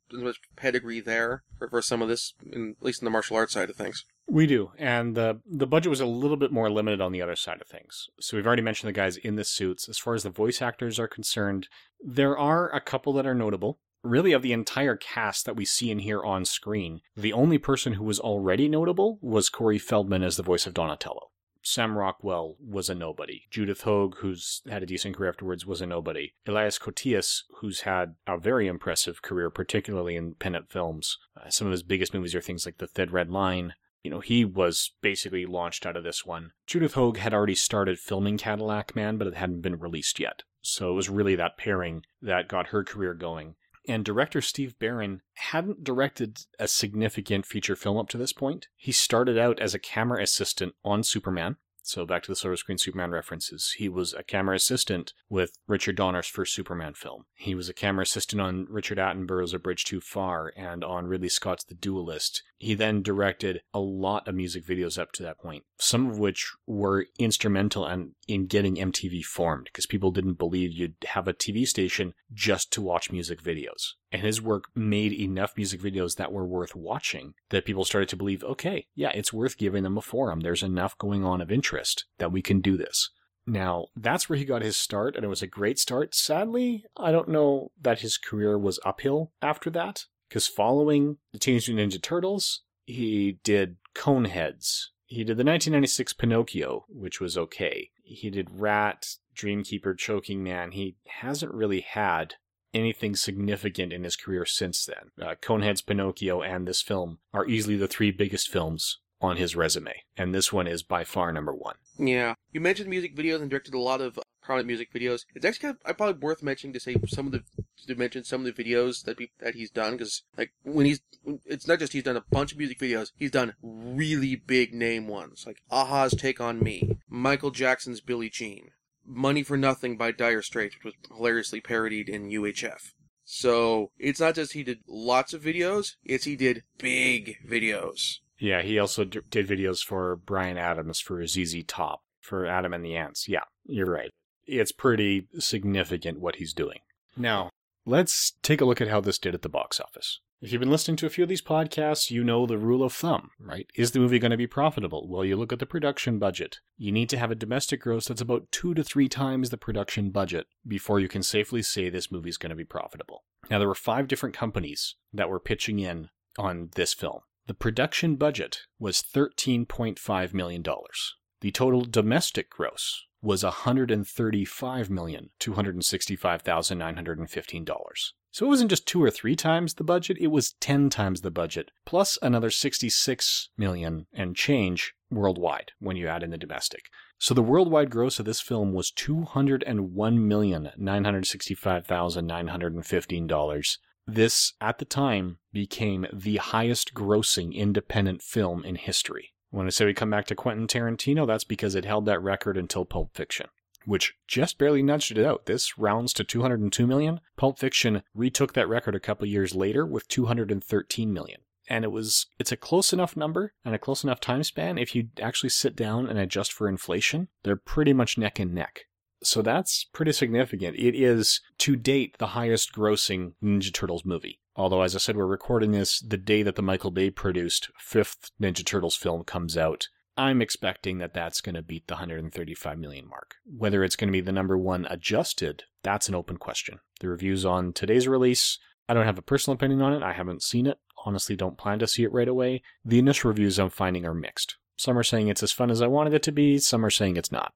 pedigree there for, for some of this, in, at least in the martial arts side of things. We do, and the the budget was a little bit more limited on the other side of things. So we've already mentioned the guys in the suits. As far as the voice actors are concerned, there are a couple that are notable. Really, of the entire cast that we see and hear on screen, the only person who was already notable was Corey Feldman as the voice of Donatello. Sam Rockwell was a nobody. Judith Hoag, who's had a decent career afterwards, was a nobody. Elias Koteas, who's had a very impressive career, particularly in independent films. Uh, some of his biggest movies are things like The Thin Red Line. You know, he was basically launched out of this one. Judith Hoag had already started filming Cadillac Man, but it hadn't been released yet. So it was really that pairing that got her career going. And director Steve Barron hadn't directed a significant feature film up to this point. He started out as a camera assistant on Superman. So back to the Silver Screen Superman references. He was a camera assistant with Richard Donner's first Superman film. He was a camera assistant on Richard Attenborough's A Bridge Too Far and on Ridley Scott's The Duelist. He then directed a lot of music videos up to that point, some of which were instrumental in, in getting M T V formed because people didn't believe you'd have a T V station just to watch music videos. And his work made enough music videos that were worth watching that people started to believe, okay, yeah, it's worth giving them a forum. There's enough going on of interest that we can do this. Now, that's where he got his start, and it was a great start. Sadly, I don't know that his career was uphill after that, because following the Teenage Mutant Ninja Turtles, he did Coneheads. He did the nineteen ninety-six Pinocchio, which was okay. He did Rat, Dreamkeeper, Choking Man. He hasn't really had anything significant in his career since then. Uh, Coneheads, Pinocchio, and this film are easily the three biggest films on his resume, and this one is by far number one. Yeah. You mentioned music videos and directed a lot of prominent music videos. It's actually kind of, probably worth mentioning to say some of the to mention some of the videos that be, that he's done, because like when he's it's not just he's done a bunch of music videos, he's done really big name ones, like Aha's Take on Me, Michael Jackson's Billie Jean, Money for Nothing by Dire Straits, which was hilariously parodied in U H F. So it's not just he did lots of videos, it's he did big videos. Yeah, he also d- did videos for Bryan Adams, for Z Z Top, for Adam and the Ants. Yeah, you're right. It's pretty significant what he's doing. Now, let's take a look at how this did at the box office. If you've been listening to a few of these podcasts, you know the rule of thumb, right? Is the movie going to be profitable? Well, you look at the production budget. You need to have a domestic gross that's about two to three times the production budget before you can safely say this movie's going to be profitable. Now, there were five different companies that were pitching in on this film. The production budget was thirteen point five million dollars. The total domestic gross was one hundred thirty-five million two hundred sixty-five thousand nine hundred fifteen dollars. So it wasn't just two or three times the budget, it was ten times the budget, plus another sixty-six million dollars and change worldwide when you add in the domestic. So the worldwide gross of this film was two hundred one million nine hundred sixty-five thousand nine hundred fifteen dollars. This, at the time, became the highest-grossing independent film in history. When I say we come back to Quentin Tarantino, that's because it held that record until Pulp Fiction, which just barely nudged it out. This rounds to two hundred two million dollars. Pulp Fiction retook that record a couple years later with two hundred thirteen million dollars. And it was it's a close enough number and a close enough time span, if you actually sit down and adjust for inflation, they're pretty much neck and neck. So that's pretty significant. It is, to date, the highest-grossing Ninja Turtles movie. Although, as I said, we're recording this the day that the Michael Bay-produced fifth Ninja Turtles film comes out. I'm expecting that that's going to beat the one hundred thirty-five million dollars mark. Whether it's going to be the number one adjusted, that's an open question. The reviews on today's release, I don't have a personal opinion on it. I haven't seen it. Honestly, don't plan to see it right away. The initial reviews I'm finding are mixed. Some are saying it's as fun as I wanted it to be. Some are saying it's not.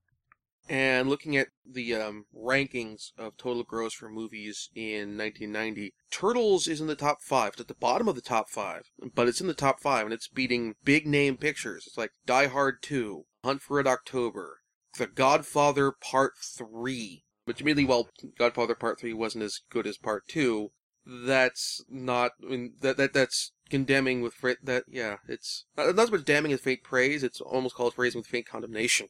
And looking at the um, rankings of total gross for movies in nineteen ninety, Turtles is in the top five. It's at the bottom of the top five, but it's in the top five, and it's beating big-name pictures. It's like Die Hard two, Hunt for Red October, The Godfather Part three, which immediately, while Godfather Part three wasn't as good as Part two, that's not, I mean, that, that that's condemning with, that, yeah, it's not, not as much damning as faint praise, it's almost called praising with faint condemnation.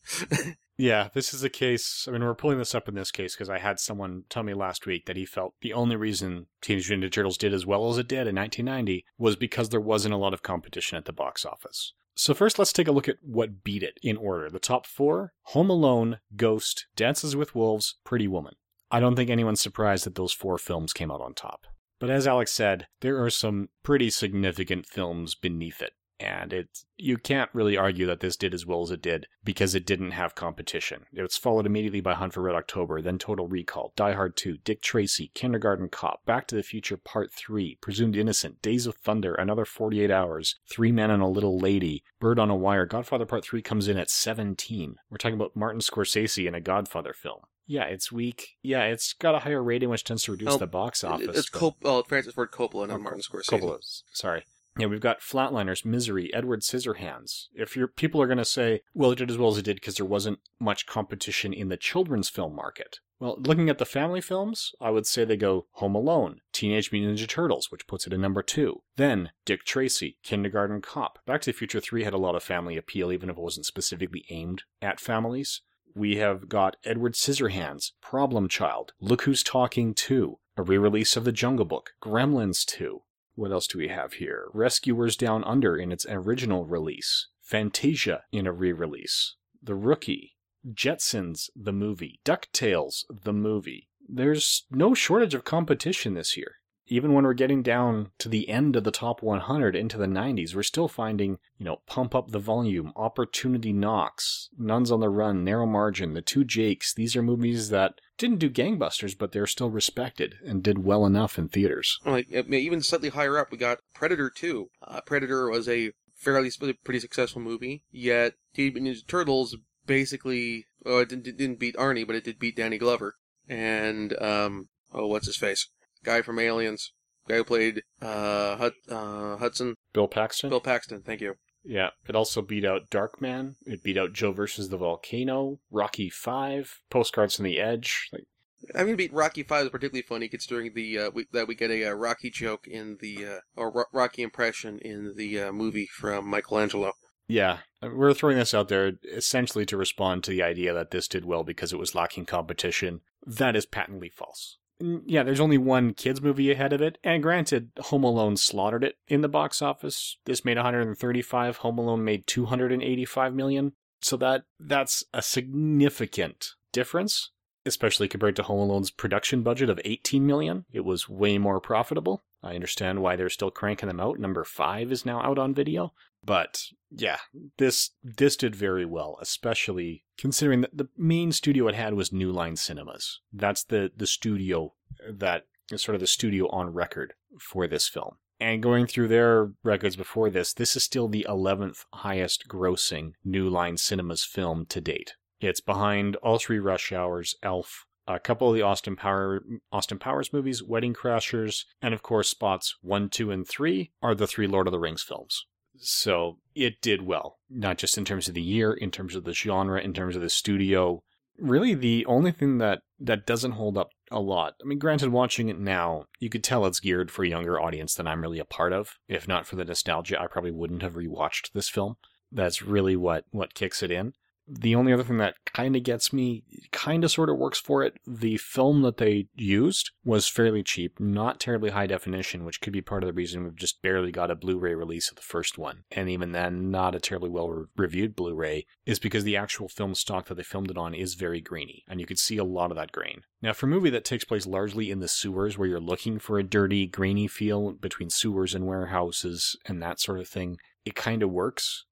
Yeah, this is a case, I mean, we're pulling this up in this case because I had someone tell me last week that he felt the only reason Teenage Mutant Ninja Turtles did as well as it did in nineteen ninety was because there wasn't a lot of competition at the box office. So first, let's take a look at what beat it in order. The top four, Home Alone, Ghost, Dances with Wolves, Pretty Woman. I don't think anyone's surprised that those four films came out on top. But as Alex said, there are some pretty significant films beneath it, and it's, you can't really argue that this did as well as it did because it didn't have competition. It was followed immediately by Hunt for Red October, then Total Recall, Die Hard two, Dick Tracy, Kindergarten Cop, Back to the Future Part three, Presumed Innocent, Days of Thunder, Another forty-eight Hours, Three Men and a Little Lady, Bird on a Wire. Godfather Part three comes in at seventeen. We're talking about Martin Scorsese in a Godfather film. Yeah, it's weak. Yeah, it's got a higher rating, which tends to reduce oh, the box office. It's Cop- oh, Francis Ford Coppola, not oh, Martin Scorsese. Coppola, sorry. Yeah, we've got Flatliners, Misery, Edward Scissorhands. If your people are going to say, well, it did as well as it did because there wasn't much competition in the children's film market. Well, looking at the family films, I would say they go Home Alone, Teenage Mutant Ninja Turtles, which puts it in number two. Then, Dick Tracy, Kindergarten Cop. Back to the Future three had a lot of family appeal, even if it wasn't specifically aimed at families. We have got Edward Scissorhands, Problem Child, Look Who's Talking two, a re-release of The Jungle Book, Gremlins two. What else do we have here? Rescuers Down Under in its original release, Fantasia in a re-release, The Rookie, Jetsons the movie, DuckTales the movie. There's no shortage of competition this year. Even when we're getting down to the end of the top one hundred into the nineties, we're still finding, you know, Pump Up the Volume, Opportunity Knocks, Nuns on the Run, Narrow Margin, The Two Jakes. These are movies that didn't do gangbusters, but they're still respected and did well enough in theaters. Like, even slightly higher up, we got Predator two. Uh, Predator was a fairly pretty successful movie, yet Teenage Mutant Ninja Turtles basically, oh, it didn't, it didn't beat Arnie, but it did beat Danny Glover. And, um, oh, what's his face? Guy from Aliens. Guy who played uh, Hut, uh, Hudson. Bill Paxton? Bill Paxton, thank you. Yeah, it also beat out Darkman. It beat out Joe versus the Volcano, Rocky Five, Postcards from the Edge. Like, I mean, beat Rocky Five is particularly funny considering the uh, we, that we get a uh, Rocky joke in the, uh, or ro- Rocky impression in the uh, movie from Michelangelo. Yeah, we're throwing this out there essentially to respond to the idea that this did well because it was lacking competition. That is patently false. Yeah, there's only one kids movie ahead of it, and granted, Home Alone slaughtered it in the box office. This made one hundred thirty-five, Home Alone made two hundred eighty-five million. So that that's a significant difference, especially compared to Home Alone's production budget of eighteen million. It was way more profitable. I understand why they're still cranking them out. Number five is now out on video. But yeah, this this did very well, especially considering that the main studio it had was New Line Cinemas. That's the, the studio that is sort of the studio on record for this film. And going through their records before this, this is still the eleventh highest grossing New Line Cinemas film to date. It's behind all three Rush Hours, Elf, a couple of the Austin Power, Austin Powers movies, Wedding Crashers, and of course spots one, two, and three are the three Lord of the Rings films. So it did well, not just in terms of the year, in terms of the genre, in terms of the studio. Really, the only thing that, that doesn't hold up a lot, I mean, granted, watching it now, you could tell it's geared for a younger audience than I'm really a part of. If not for the nostalgia, I probably wouldn't have rewatched this film. That's really what, what kicks it in. The only other thing that kind of gets me, kind of sort of works for it, the film that they used was fairly cheap, not terribly high definition, which could be part of the reason we've just barely got a Blu-ray release of the first one. And even then, not a terribly well-reviewed Blu-ray, is because the actual film stock that they filmed it on is very grainy, and you could see a lot of that grain. Now, for a movie that takes place largely in the sewers, where you're looking for a dirty, grainy feel between sewers and warehouses and that sort of thing, it kind of works.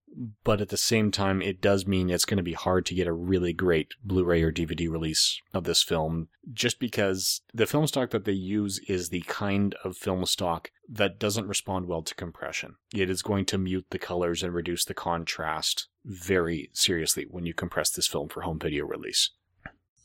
But at the same time, it does mean it's going to be hard to get a really great Blu-ray or D V D release of this film, just because the film stock that they use is the kind of film stock that doesn't respond well to compression. It is going to mute the colors and reduce the contrast very seriously when you compress this film for home video release.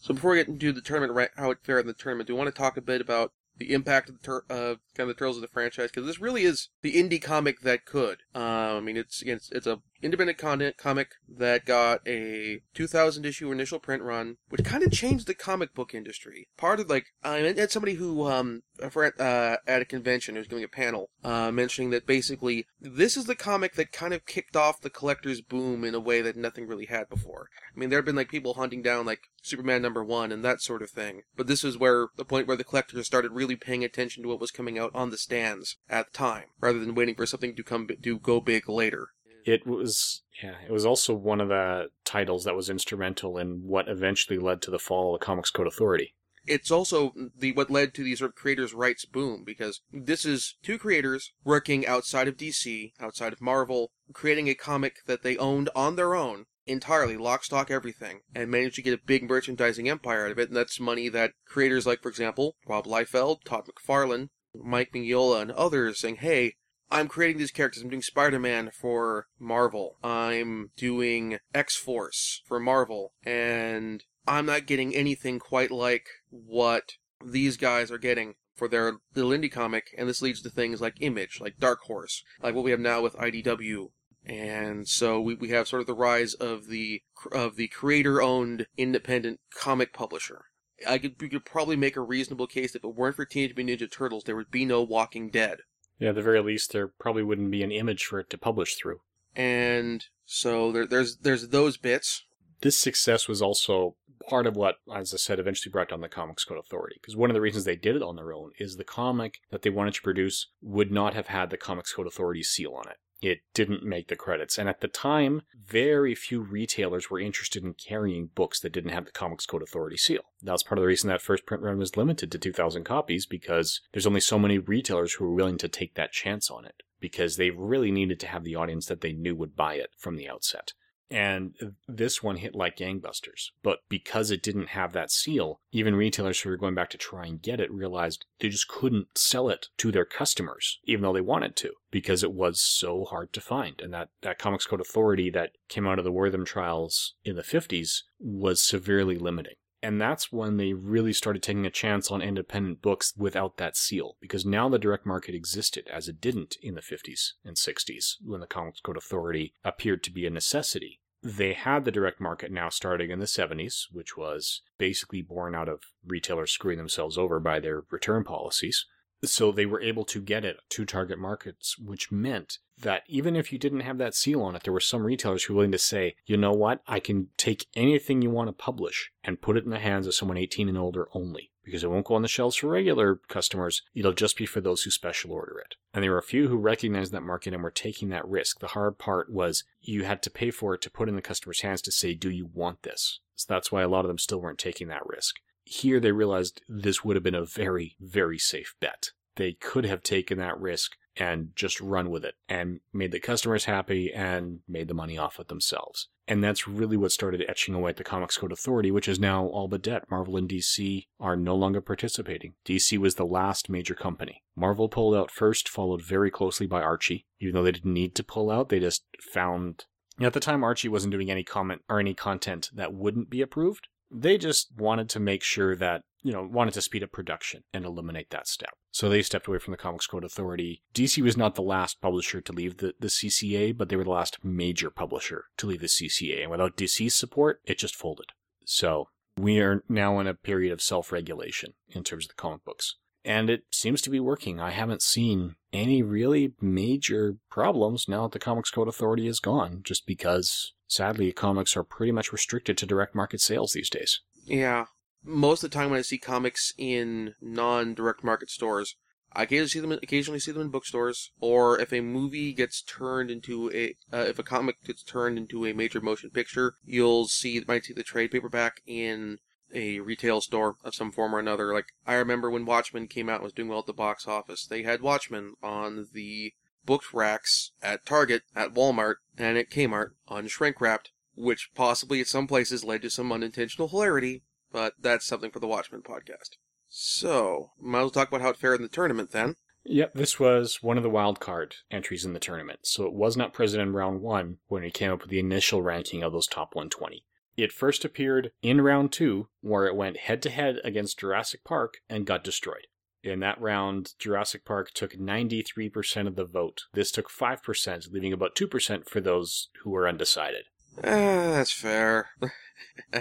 So before we get into the tournament, how it fared in the tournament, do you want to talk a bit about the impact of the tur- uh, kind of the Turtles of the franchise, because this really is the indie comic that could. Um, I mean, it's it's it's a independent con- comic that got a two thousand issue initial print run, which kind of changed the comic book industry. Part of like I had somebody who um a friend, uh, at a convention who was doing a panel uh, mentioning that basically this is the comic that kind of kicked off the collector's boom in a way that nothing really had before. I mean, there have been like people hunting down like Superman number one and that sort of thing, but this is where the point where the collectors started really paying attention to what was coming out on the stands at the time, rather than waiting for something to come to go big later. It was, yeah, it was also one of the titles that was instrumental in what eventually led to the fall of the Comics Code Authority. It's also the what led to the sort of creators' rights boom, because this is two creators working outside of D C, outside of Marvel, creating a comic that they owned on their own, entirely, lock, stock, everything, and managed to get a big merchandising empire out of it, and that's money that creators like, for example, Rob Liefeld, Todd McFarlane, Mike Mignola, and others saying, hey, I'm creating these characters. I'm doing Spider-Man for Marvel. I'm doing X-Force for Marvel, and I'm not getting anything quite like what these guys are getting for their little indie comic, and this leads to things like Image, like Dark Horse, like what we have now with I D W. And so we, we have sort of the rise of the of the creator-owned independent comic publisher. I could, you could probably make a reasonable case if it weren't for Teenage Mutant Ninja Turtles, there would be no Walking Dead. Yeah, at the very least, there probably wouldn't be an image for it to publish through. And so there, there's there's those bits. This success was also part of what, as I said, eventually brought down the Comics Code Authority. Because one of the reasons they did it on their own is the comic that they wanted to produce would not have had the Comics Code Authority seal on it. It didn't make the credits. And at the time, very few retailers were interested in carrying books that didn't have the Comics Code Authority seal. That's part of the reason that first print run was limited to two thousand copies, because there's only so many retailers who were willing to take that chance on it, because they really needed to have the audience that they knew would buy it from the outset. And this one hit like gangbusters. But because it didn't have that seal, even retailers who were going back to try and get it realized they just couldn't sell it to their customers, even though they wanted to, because it was so hard to find. And that, that Comics Code Authority that came out of the Wortham trials in the fifties was severely limiting. And that's when they really started taking a chance on independent books without that seal, because now the direct market existed as it didn't in the fifties and sixties when the Comics Code Authority appeared to be a necessity. They had the direct market now starting in the seventies, which was basically born out of retailers screwing themselves over by their return policies. So they were able to get it to target markets, which meant that even if you didn't have that seal on it, there were some retailers who were willing to say, you know what, I can take anything you want to publish and put it in the hands of someone eighteen and older only, because it won't go on the shelves for regular customers. It'll just be for those who special order it. And there were a few who recognized that market and were taking that risk. The hard part was you had to pay for it to put in the customer's hands to say, do you want this? So that's why a lot of them still weren't taking that risk. Here they realized this would have been a very, very safe bet. They could have taken that risk and just run with it and made the customers happy and made the money off it themselves. And that's really what started etching away at the Comics Code Authority, which is now all but dead. Marvel and D C are no longer participating. D C was the last major company. Marvel pulled out first, followed very closely by Archie. Even though they didn't need to pull out, they just found... At the time, Archie wasn't doing any comment or any content that wouldn't be approved. They just wanted to make sure that, you know, wanted to speed up production and eliminate that step. So they stepped away from the Comics Code Authority. D C was not the last publisher to leave the, the C C A, but they were the last major publisher to leave the C C A. And without D C's support, it just folded. So we are now in a period of self-regulation in terms of the comic books. And it seems to be working. I haven't seen any really major problems now that the Comics Code Authority is gone, just because... Sadly, comics are pretty much restricted to direct market sales these days. Yeah. Most of the time when I see comics in non-direct market stores, I occasionally see them, occasionally see them in bookstores, or if a movie gets turned into a, uh, if a comic gets turned into a major motion picture, you'll see, might see the trade paperback in a retail store of some form or another. Like, I remember when Watchmen came out and was doing well at the box office, they had Watchmen on the... book racks at Target, at Walmart, and at Kmart, unshrink-wrapped, which possibly at some places led to some unintentional hilarity, but that's something for the Watchmen podcast. So, might as well talk about how it fared in the tournament then. Yep, this was one of the wild card entries in the tournament, so it was not present in round one when we came up with the initial ranking of those top one hundred twenty. It first appeared in round two, where it went head-to-head against Jurassic Park and got destroyed. In that round, Jurassic Park took ninety-three percent of the vote. This took five percent, leaving about two percent for those who were undecided. Uh, that's fair.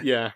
Yeah.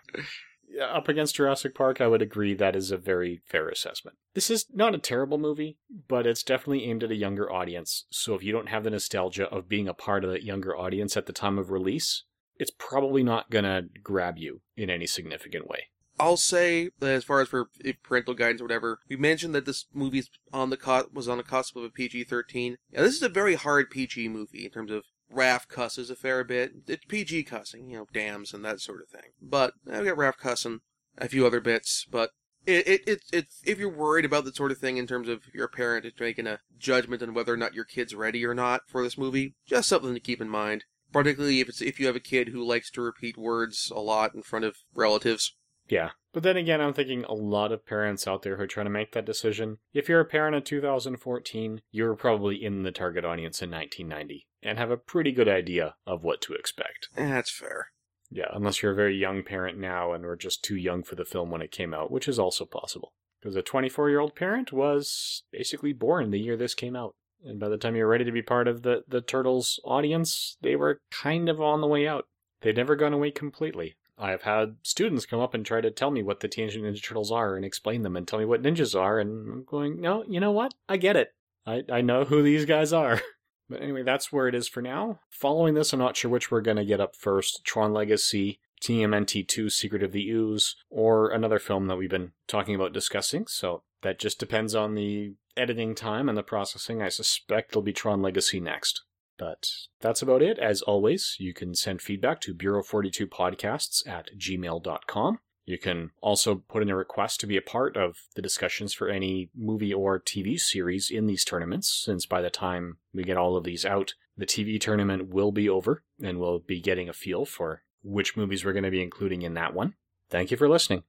Up against Jurassic Park, I would agree that is a very fair assessment. This is not a terrible movie, but it's definitely aimed at a younger audience. So if you don't have the nostalgia of being a part of that younger audience at the time of release, it's probably not going to grab you in any significant way. I'll say, as far as for parental guidance or whatever, we mentioned that this movie on the co- was on the cusp of a P G thirteen. Now, this is a very hard P G movie in terms of Raph cusses a fair bit. It's P G cussing, you know, dams and that sort of thing. But I've got Raph cussing, a few other bits, but it, it, it, it, if you're worried about that sort of thing in terms of your parent is making a judgment on whether or not your kid's ready or not for this movie, just something to keep in mind, particularly if it's if you have a kid who likes to repeat words a lot in front of relatives. Yeah. But then again, I'm thinking a lot of parents out there who are trying to make that decision. If you're a parent in two thousand fourteen, you're probably in the target audience in nineteen ninety and have a pretty good idea of what to expect. That's fair. Yeah, unless you're a very young parent now and were just too young for the film when it came out, which is also possible. Because a twenty-four-year-old parent was basically born the year this came out. And by the time you're ready to be part of the, the Turtles audience, they were kind of on the way out. They'd never gone away completely. I have had students come up and try to tell me what the Teenage Mutant Ninja Turtles are and explain them and tell me what ninjas are, and I'm going, no, you know what? I get it. I, I know who these guys are. But anyway, that's where it is for now. Following this, I'm not sure which we're going to get up first. Tron Legacy, T M N T two, Secret of the Ooze, or another film that we've been talking about discussing, so that just depends on the editing time and the processing. I suspect it'll be Tron Legacy next. But that's about it. As always, you can send feedback to bureau forty-two podcasts at gmail dot com. You can also put in a request to be a part of the discussions for any movie or T V series in these tournaments, since by the time we get all of these out, the T V tournament will be over, and we'll be getting a feel for which movies we're going to be including in that one. Thank you for listening.